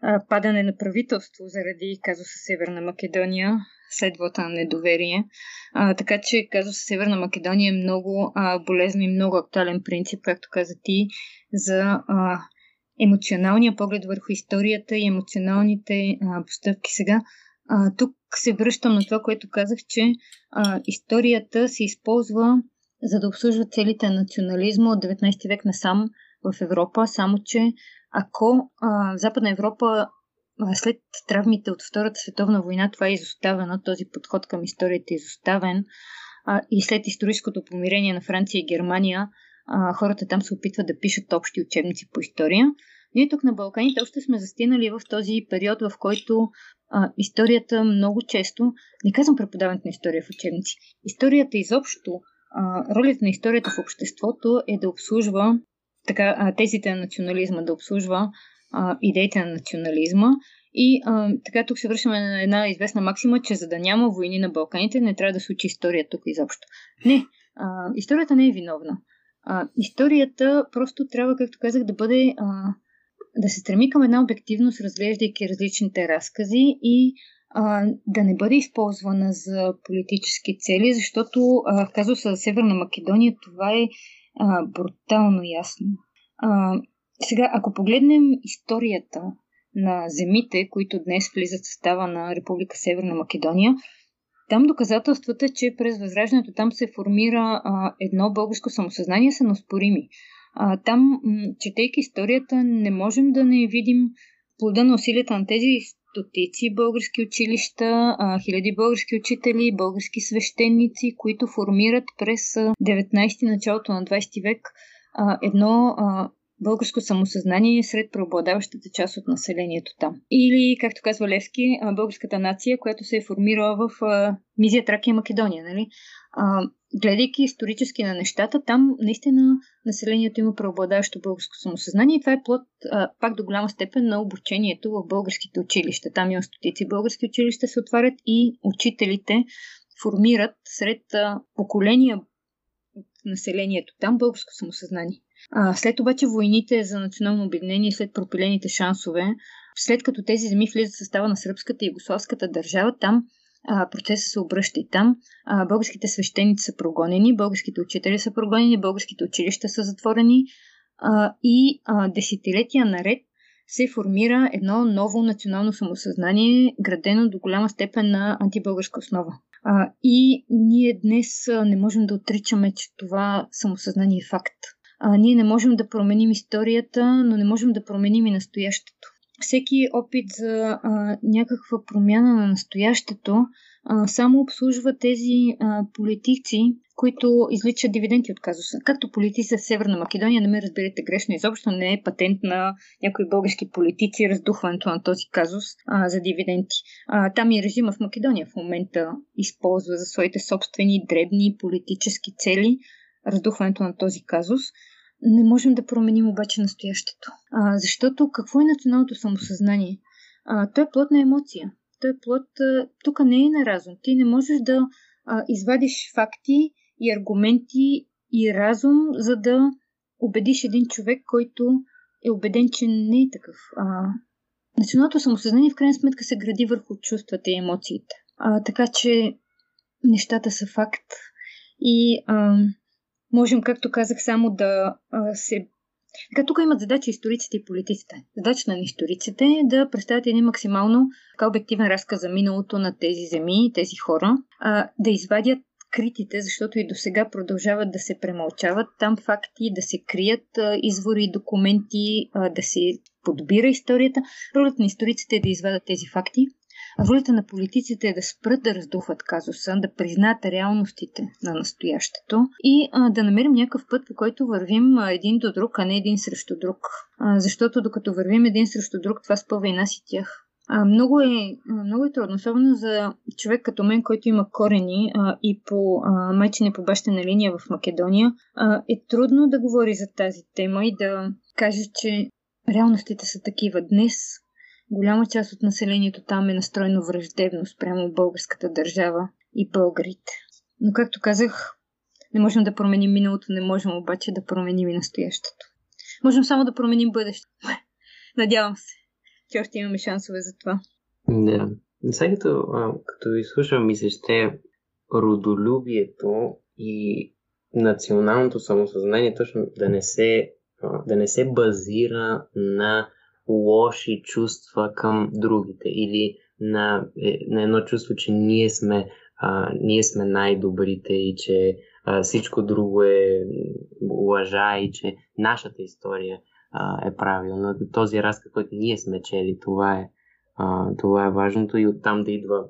а, падане на правителство заради казуса Северна Македония, след вота на недоверие. А, така че казуса Северна Македония е много а, болезнен и много актуален принцип, както каза ти, за а, емоционалния поглед върху историята и емоционалните а, постъпки сега. А, тук се връщам на това, което казах, че а, историята се използва за да обслужва целите на национализма от деветнайсети век насам в Европа, само че ако а, Западна Европа а, след травмите от Втората световна война, това е изоставено, този подход към историята е изоставен а, и след историческото помирение на Франция и Германия а, хората там се опитват да пишат общи учебници по история. Ние тук на Балканите още сме застинали в този период, в който а, историята много често, не казвам преподаването на история в учебници, историята изобщо, а, ролята на историята в обществото е да обслужва така, а, тезите на национализма, да обслужва а, идеите на национализма. И а, така тук се връщаме на една известна максима, че за да няма войни на Балканите, не трябва да се учи история тук изобщо. Не, а, историята не е виновна. А, историята просто трябва, както казах, да бъде... А, да се стреми към една обективност, разглеждайки различните разкази и а, да не бъде използвана за политически цели, защото а, в казуса за Северна Македония това е а, брутално ясно. А, сега, ако погледнем историята на земите, които днес влизат в състава на Република Северна Македония, там доказателствата, че през Възраждането там се формира а, едно българско самосъзнание, са неоспорими. А, там, четейки историята, не можем да не видим плода на усилията на тези стотици български училища, а, хиляди български учители, български свещеници, които формират през деветнайсети началото на двайсети век а, едно а, българско самосъзнание сред преобладаващата част от населението там. Или, както казва Левски, българската нация, която се е формирала в а, Мизия, Тракия и Македония. Нали? А, гледайки исторически на нещата, там наистина населението има преобладаващо българско самосъзнание и това е плод а, пак до голяма степен на обучението в българските училища. Там има стотици български училища се отварят и учителите формират сред а, поколения от населението там българско самосъзнание. А, след обаче войните за национално обединение, след пропилените шансове, след като тези земи влизат в състава на сръбската и югославската държава, там а, процесът се обръща и там. А, българските свещеници са прогонени, българските учители са прогонени, българските училища са затворени а, и а, десетилетия наред се формира едно ново национално самосъзнание, градено до голяма степен на антибългарска основа. А, и ние днес не можем да отричаме, че това самосъзнание е факт. А, ние не можем да променим историята, но не можем да променим и настоящето. Всеки опит за а, някаква промяна на настоящето а, само обслужва тези а, политици, които извличат дивиденти от казуса. Както политици в Северна Македония, не ме разберете грешно, изобщо не е патент на някои български политици раздухването на този казус а, за дивиденти. А, там и режима в Македония в момента използва за своите собствени дребни политически цели раздухването на този казус. Не можем да променим обаче настоящето. А, защото какво е националното самосъзнание? А, то е плод на емоция. То е плод... Тук не е на разум. Ти не можеш да а, извадиш факти и аргументи и разум, за да убедиш един човек, който е убеден, че не е такъв. А, националното самосъзнание в крайна сметка се гради върху чувствата и емоциите. А, така че нещата са факт. И... А, можем, както казах, само да а, се... Така, тук имат задача историците и политиците. Задача на историците е да представят един максимално така обективен разказ за миналото на тези земи, тези хора, а, да извадят критите, защото и до сега продължават да се премълчават там факти, да се крият а, извори, документи, а, да се подбира историята. Ролята на историците е да извадят тези факти. Ролята на политиците е да спрат да раздухват казуса, да признаят реалностите на настоящето и а, да намерим някакъв път, по който вървим един до друг, а не един срещу друг. А, защото докато вървим един срещу друг, това спъва и нас и тях. А, много, е, много е трудно, особено за човек като мен, който има корени а, и по а, майчина и по бащина линия в Македония, а, е трудно да говори за тази тема и да каже, че реалностите са такива днес. Голяма част от населението там е настроено враждебно спрямо българската държава и българите. Но както казах, не можем да променим миналото, не можем обаче да променим и настоящето. Можем само да променим бъдещето. Надявам се, че още имаме шансове за това. Да. Сега като, като изслушвам и се ще родолюбието и националното самосъзнание точно да не се, да не се базира на лоши чувства към другите или на, на едно чувство, че ние сме, а, ние сме най-добрите и че а, всичко друго е лъжа и че нашата история а, е правилна. Този разказ, който ние сме чели, това е, а, това е важното и оттам да идва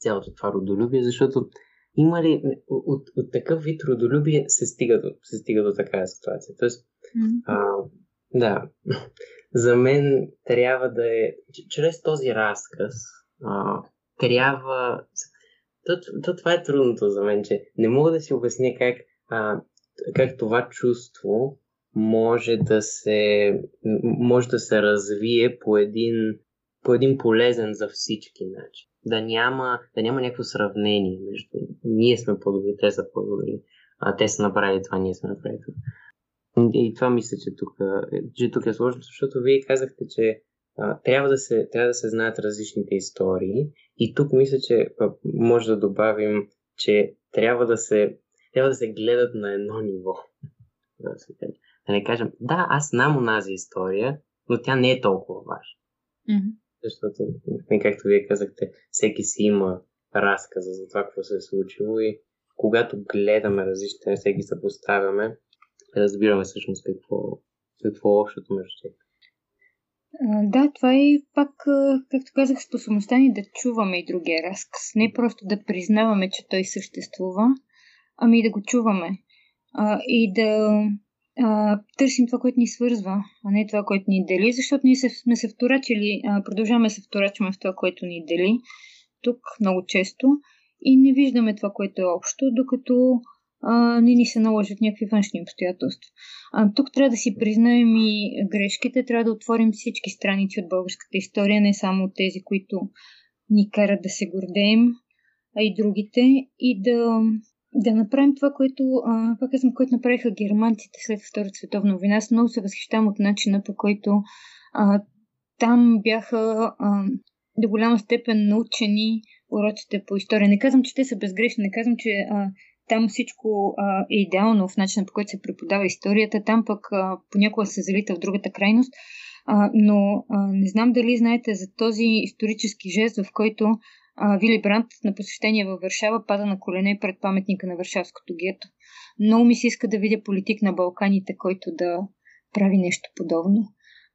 цялото това родолюбие, защото има ли от, от, от такъв вид родолюбие се стига до, се стига до такава ситуация. Тоест, а, да... За мен трябва да е... Чрез този разказ а, трябва... То, то, това е трудното за мен, че не мога да си обясня как, а, как това чувство може да се, може да се развие по един, по един полезен за всички начин. Да няма, да няма някакво сравнение между... Ние сме по-добри, те са по-добри. А, те са направили това, ние сме направили това. И това мисля, че тук, че тук е сложно, защото вие казахте, че а, трябва, да се, трябва да се знаят различните истории и тук мисля, че а, може да добавим, че трябва да се, трябва да се гледат на едно ниво. Да, да не кажем, да, аз знам онази история, но тя не е толкова важна. Mm-hmm. Защото, както вие казахте, всеки си има разказа за това, какво се е случило и когато гледаме различните, всеки съпоставяме, разбираме всъщност какво, какво е общото между тях. Да, това е пак, както казах, способността ни да чуваме и другия разказ. Не просто да признаваме, че той съществува, ами да го чуваме. А, и да а, търсим това, което ни свързва, а не това, което ни дели, защото ние сме се вторачили, а, продължаваме се вторачваме в това, което ни дели тук много често и не виждаме това, което е общо, докато а, не ни се наложат някакви външни обстоятелства. А, тук трябва да си признаем и грешките, трябва да отворим всички страници от българската история, не само тези, които ни карат да се гордеем, а и другите, и да... Да направим това, което, а, пак казвам, което направиха германците след Втората световна война. Аз много се възхищавам от начина, по който а, там бяха а, до голяма степен научени уроците по история. Не казвам, че те са безгрешни, не казвам, че а, там всичко а, е идеално в начина, по който се преподава историята. Там пък а, понякога се залита в другата крайност. А, но а, не знам дали знаете за този исторически жест, в който Вили Брант на посещение във Варшава пада на колене пред паметника на Варшавското гето. Много ми се иска да видя политик на Балканите, който да прави нещо подобно.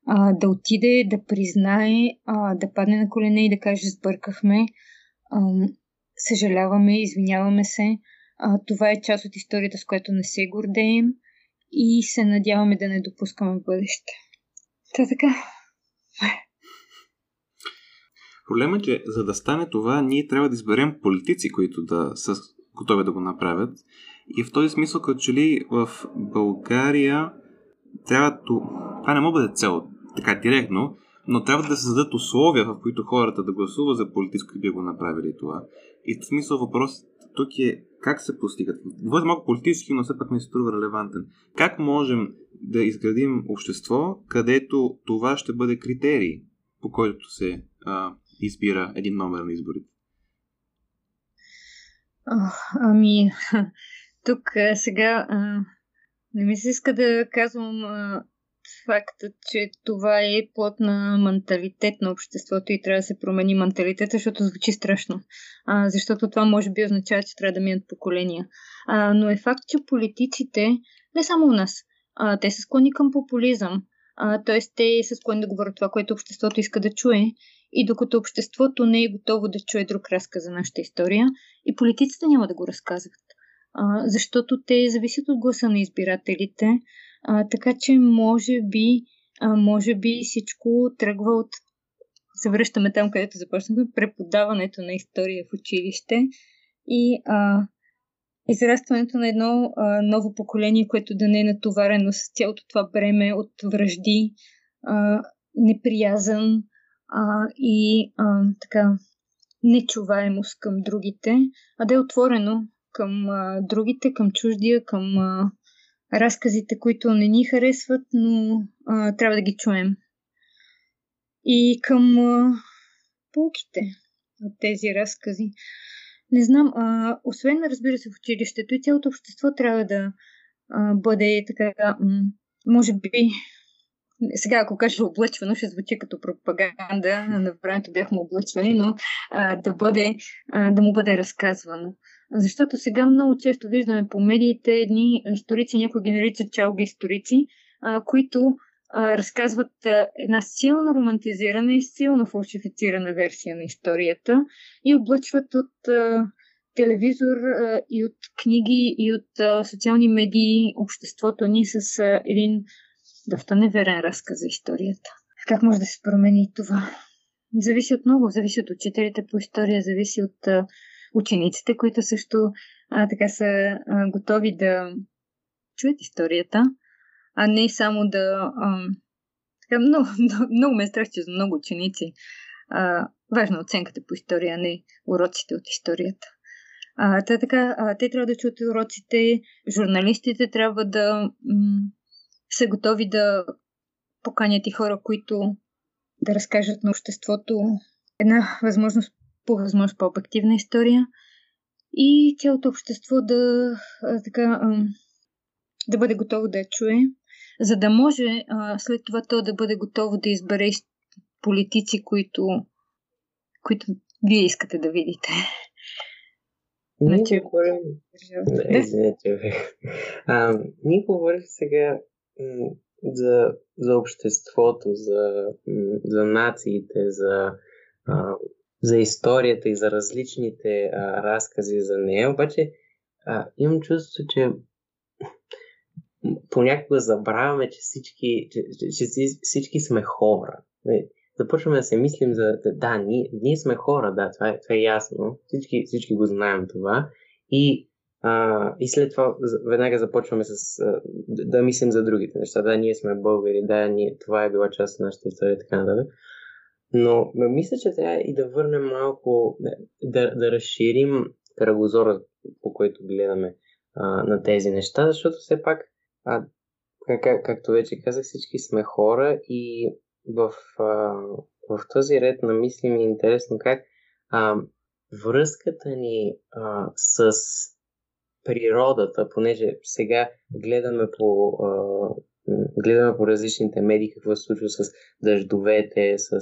А, да отиде, да признае, а, да падне на колене и да каже: сбъркахме, а, съжаляваме, извиняваме се. А, това е част от историята, с която не се гордеем и се надяваме да не допускаме в бъдеще. Та така. Проблемът е, че за да стане това, ние трябва да изберем политици, които да са готови да го направят. И в този смисъл, като че ли в България трябва... Това не може да бъде цел така директно, но трябва да се създадат условия, в които хората да гласуват за политици, които би го направили това. И в смисъл въпросът тук е как се постигат. Говоря малко политически, но все пак ми се струва релевантен. Как можем да изградим общество, където това ще бъде критерий, по който се... А... избира един номер на изборите? О, ами, тук сега а, не ми се иска да казвам а, факта, че това е плод на менталитет на обществото и трябва да се промени менталитета, защото звучи страшно. А, защото това може би означава, че трябва да минат поколения. А, но е факт, че политиците, не само у нас, а, те са склонни към популизъм. А, т.е. те са склонни да говорят това, което обществото иска да чуе. И докато обществото не е готово да чуе друг разказ за нашата история, и политиците няма да го разказват. А, защото те зависят от гласа на избирателите, а, така че може би, а, може би всичко тръгва от... Се връщаме там, където започнахме, преподаването на история в училище и а, израстването на едно а, ново поколение, което да не е натоварено с цялото това бреме от вражди, а, неприязан, А, и а, така нечуваемост към другите, а да е отворено към а, другите, към чуждия, към а, разказите, които не ни харесват, но а, трябва да ги чуем. И към а, полките от тези разкази. Не знам, а, освен, разбира се, в училището и цялото общество трябва да а, бъде така, м- може би... Сега, ако кажа облъчвано, ще звучи като пропаганда. На времето бяхме облъчвани, но а, да, бъде, а, да му бъде разказвано. Защото сега много често виждаме по медиите едни историци, някои ги наричат чалги историци, а, които а, разказват а, една силно романтизирана и силно фалшифицирана версия на историята и облъчват от а, телевизор а, и от книги и от а, социални медии обществото ни с а, един доста неверен разказ за историята. Как може да се промени това? Зависи от много. Зависи от учителите по история, зависи от а, учениците, които също а, така са а, готови да чуят историята, а не само да... А, така, много, много, много ме е страх, че за много ученици а, важна оценката по история, а не уроците от историята. А, та, така, а, те трябва да чуят уроците, журналистите трябва да... М- са готови да поканят и хора, които да разкажат на обществото една възможност, по възможност по-обективна история и цялото общество да, така, да бъде готово да я чуе, за да може след това то да бъде готово да избере политици, които, които вие искате да видите. Ние Наче... говорим... Да, извинете. Ние говорим сега за, за обществото, за, за нациите, за, а, за историята и за различните а, разкази за нея. Обаче а, имам чувство, че понякога забравяме, че всички, че, че всички сме хора. Започваме да се мислим за... Да, ние, ние сме хора, да, това е, това е ясно. Всички, всички го знаем това. И, а, и след това веднага започваме с, а, да мислим за другите неща. Да, ние сме българи, да, ние, това е била част от нашата история и така нататък. Но, но мисля, че трябва и да върнем малко, да, да разширим кръгозора, по който гледаме а, на тези неща, защото все пак, а, как, както вече казах, всички сме хора и В, в този ред на мисли ми е интересно как а, връзката ни а, с природата, понеже сега гледаме по, а, гледаме по различните медии какво се случва с дъждовете, с,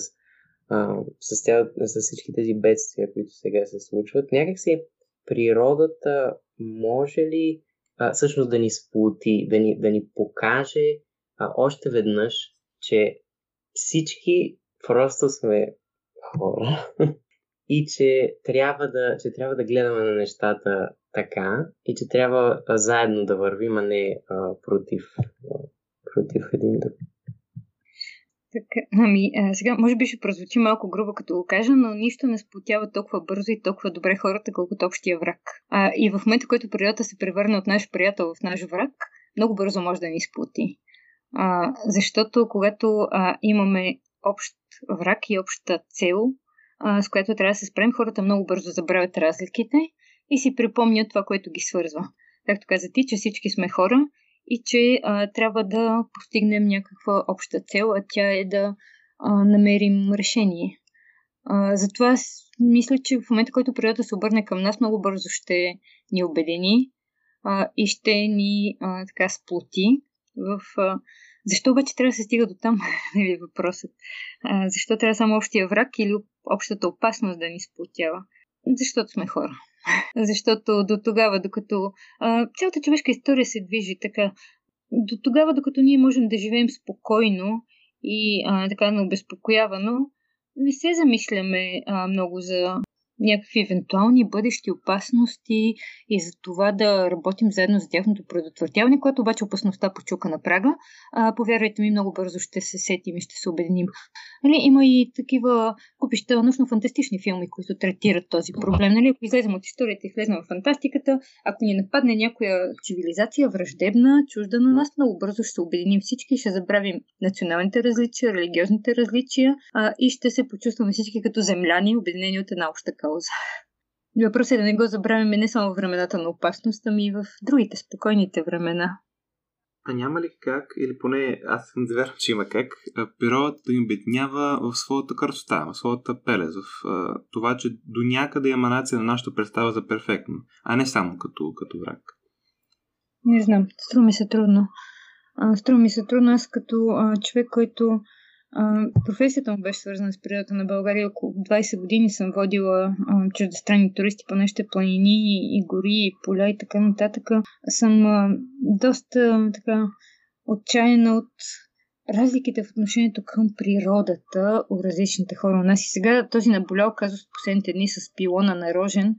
а, с, тя, с всички тези бедствия, които сега се случват. Някакси природата може ли а, всъщност да ни сплоти, да ни, да ни покаже а, още веднъж, че всички просто сме хора и че трябва, да, че трябва да гледаме на нещата така и че трябва заедно да вървим, а не а, против, а, против един друг. Така, ами, а, сега може би ще прозвучи малко грубо като го кажа, но нищо не сплотява толкова бързо и толкова добре хората, колкото общия враг. А, и в момента, в който природата се превърне от наш приятел в наш враг, много бързо може да ни сплоти. А, защото когато а, имаме общ враг и обща цел, а, с която трябва да се спрем, хората много бързо забравят разликите и си припомнят това, което ги свързва. Както каза ти, че всички сме хора и че а, трябва да постигнем някаква обща цел, а тя е да а, намерим решение. А, затова мисля, че в момента, който природата се обърне към нас, много бързо ще ни обедини а, и ще ни а, така сплоти. В... Защо обаче трябва да се стига до там, не ви е въпросът? А, защо трябва само общия враг или общата опасност да ни сплотява? Защото сме хора. Защото до тогава, докато... А, цялата човешка история се движи така. До тогава, докато ние можем да живеем спокойно и а, така необезпокоявано, не се замисляме а, много за някакви евентуални бъдещи опасности и за това да работим заедно за тяхното предотвратяване, когато обаче опасността почука на прага. А, повярвайте ми, много бързо ще се сетим и ще се обединим. Нали, има и такива купища научно-фантастични филми, които третират този проблем. Нали, ако излезем от историята и влезем в фантастиката, ако ни нападне някоя цивилизация, враждебна, чужда на нас, много бързо ще се обединим всички, ще забравим националните различия, религиозните различия а, и ще се почувстваме всички като земляни, обединени от една обща кауза. Въпросът е да не го забравяме не само в времената на опасност, ами и в другите спокойните времена. А няма ли как, или поне аз съм завярвам, че има как, природата да им обединява в своята красота, в своята пелез, в това, че до някъде еманация на нашата представа за перфектно, а не само като, като враг? Не знам, струва ми се трудно. Струва ми се трудно аз като човек, който... Uh, професията му беше свързана с природата на България. Около двайсет години съм водила uh, чуждестранни туристи по нашите планини и гори, и поля и така нататък. Съм uh, доста uh, така отчаяна от разликите в отношението към природата у различните хора у нас. И сега този наболял казус в последните дни с пилона на Рожен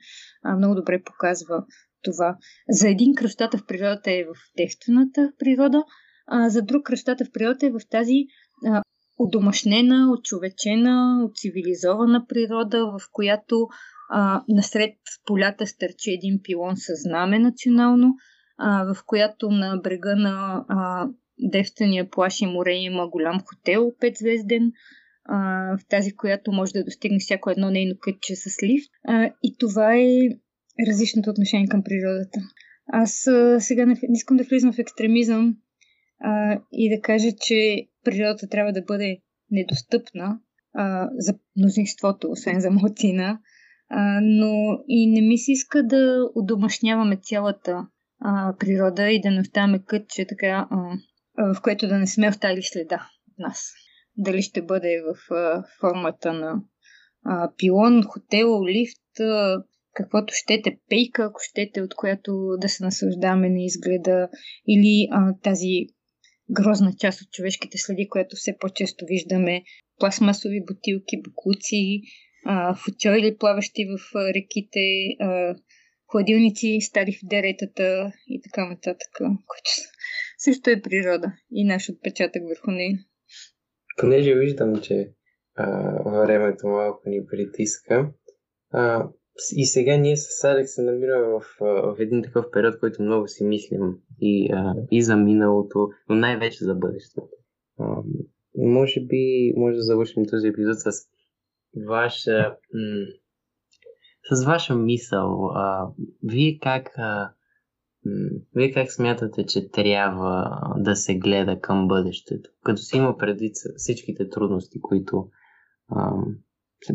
uh, много добре показва това. За един кръстата в природата е в девствената природа, а за друг кръстата в природата е в тази uh, удомашнена, отчовечена, цивилизована природа, в която а, насред полята стърчи един пилон със знаме национално, а, в която на брега на а, девствения плаж и море има голям хотел, петзвезден, а, в тази, в която може да достигне всяко едно нейно кътче с лифт. А, и това е различното отношение към природата. Аз а, сега не искам да влизам в екстремизъм а, и да кажа, че природата трябва да бъде недостъпна а, за мнозинството, освен за малцина, а, но и не ми се иска да удомашняваме цялата а, природа и да не оставаме кътче, така, а, а, в което да не сме оставили следа от нас. Дали ще бъде в а, формата на а, пилон, хотел, лифт, а, каквото щете, пейка, ако щете, от която да се наслаждаваме на изгледа, или а, тази грозна част от човешките следи, която все по-често виждаме. Пластмасови бутилки, боклуци, футюри, плаващи в реките, а, хладилници, стари в деретата и така нататък, които също е природа и наш отпечатък върху нея. Понеже виждам, че а, времето малко ни притиска, а, и сега ние с Алекс се намираме в, в един такъв период, който много си мислим и, а, и за миналото, но най-вече за бъдещето. А, може би може да завършим този епизод с ваша, м- с ваша мисъл. А, вие как... А, Вие как смятате, че трябва да се гледа към бъдещето, като се има предвид всичките трудности, които, а,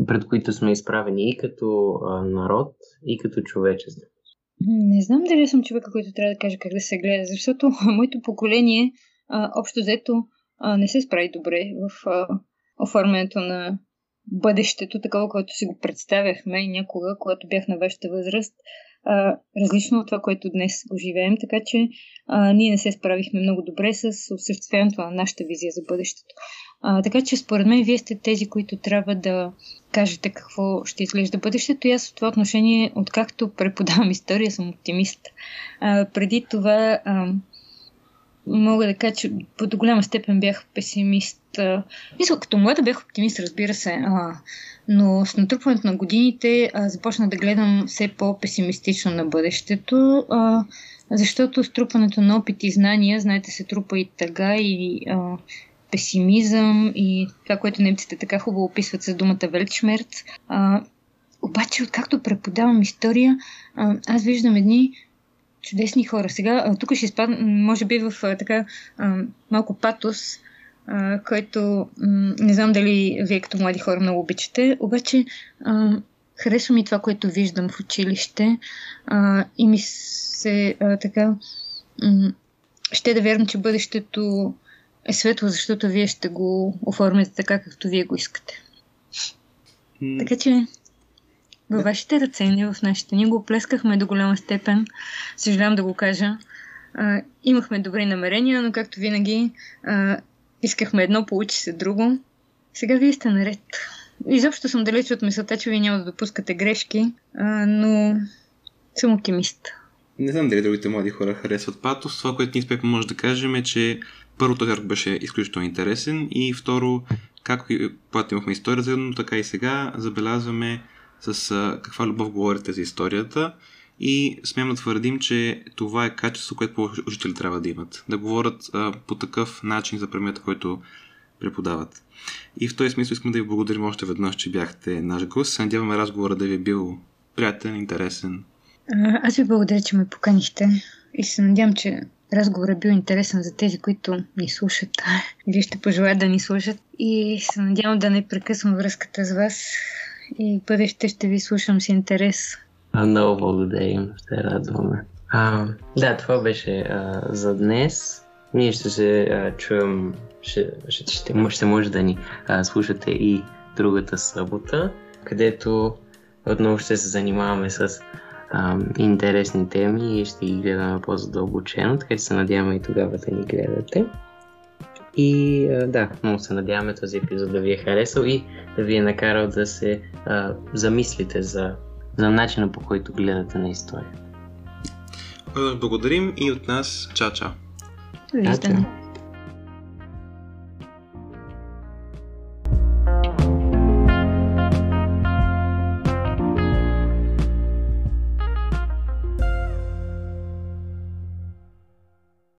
пред които сме изправени и като народ, и като човечество? Не знам дали съм човека, който трябва да каже как да се гледа, защото моето поколение а, общо взето а, не се справи добре в а, оформянето на бъдещето, такова, което си го представяхме и някога, когато бях на вашата възраст, различно от това, което днес го живеем, така че а, ние не се справихме много добре с осъществяването на нашата визия за бъдещето. А, така че според мен вие сте тези, които трябва да кажете какво ще изглежда бъдещето и аз в това отношение, откакто преподавам история, съм оптимист. А, преди това а, мога да кажа, че до голяма степен бях песимист. А, мисля, като млада бях оптимист, разбира се, а, но с натрупването на годините а, започна да гледам все по-песимистично на бъдещето, а, защото струпването на опит и знания, знаете, се трупа и тъга, и а, песимизъм, и това, което немците така хубаво описват с думата Weltschmerz. А, обаче, откакто преподавам история, а, аз виждам едни чудесни хора. Сега, а, тук ще изпадна, може би в а, така а, малко патос, Uh, който м- не знам дали вие като млади хора много обичате, обаче uh, харесва ми това, което виждам в училище uh, и ми се uh, така м- ще да вярвам, че бъдещето е светло, защото вие ще го оформите така, както вие го искате. Mm. Така че във вашите ръце, не в нашите. Ние го плескахме до голяма степен, съжалявам да го кажа. Uh, имахме добри намерения, но както винаги uh, искахме едно, получи се друго. Сега вие сте наред. Изобщо съм далеч от мисълта, че вие няма да допускате грешки, а, но съм оптимист. Не знам дали другите млади хора харесват патос. Това, което ние успехме може да кажем е, че първо този арк беше изключително интересен и второ, както имахме история заедно, така и сега забелязваме с а, каква любов говорите за историята и смеем да твърдим, че това е качество, което повече учители трябва да имат. Да говорят а, по такъв начин за предмета, който преподават. И в този смисъл искам да ви благодарим още веднъж, че бяхте наш гост. Надяваме разговора да ви е бил приятен, интересен. А, аз ви благодаря, че ме поканихте и се надявам, че разговорът е бил интересен за тези, които ни слушат или ще пожелаят да ни слушат. И се надявам да не прекъсвам връзката с вас и бъдеще ще ви слушам с интерес. Много благодарим, ще радваме. А, да, това беше а, за днес. Ние ще се а, чуем, ще, ще, ще, ще може да ни а, слушате и другата събота, където отново ще се занимаваме с а, интересни теми и ще ги гледаме по-задълбочено, така че се надяваме и тогава да ни гледате. И а, да, много се надяваме този епизод да ви е харесал и да ви е накарал да се а, замислите за за начина, по който гледате на историята. Благодарим и от нас. Чао-чао! Виждане!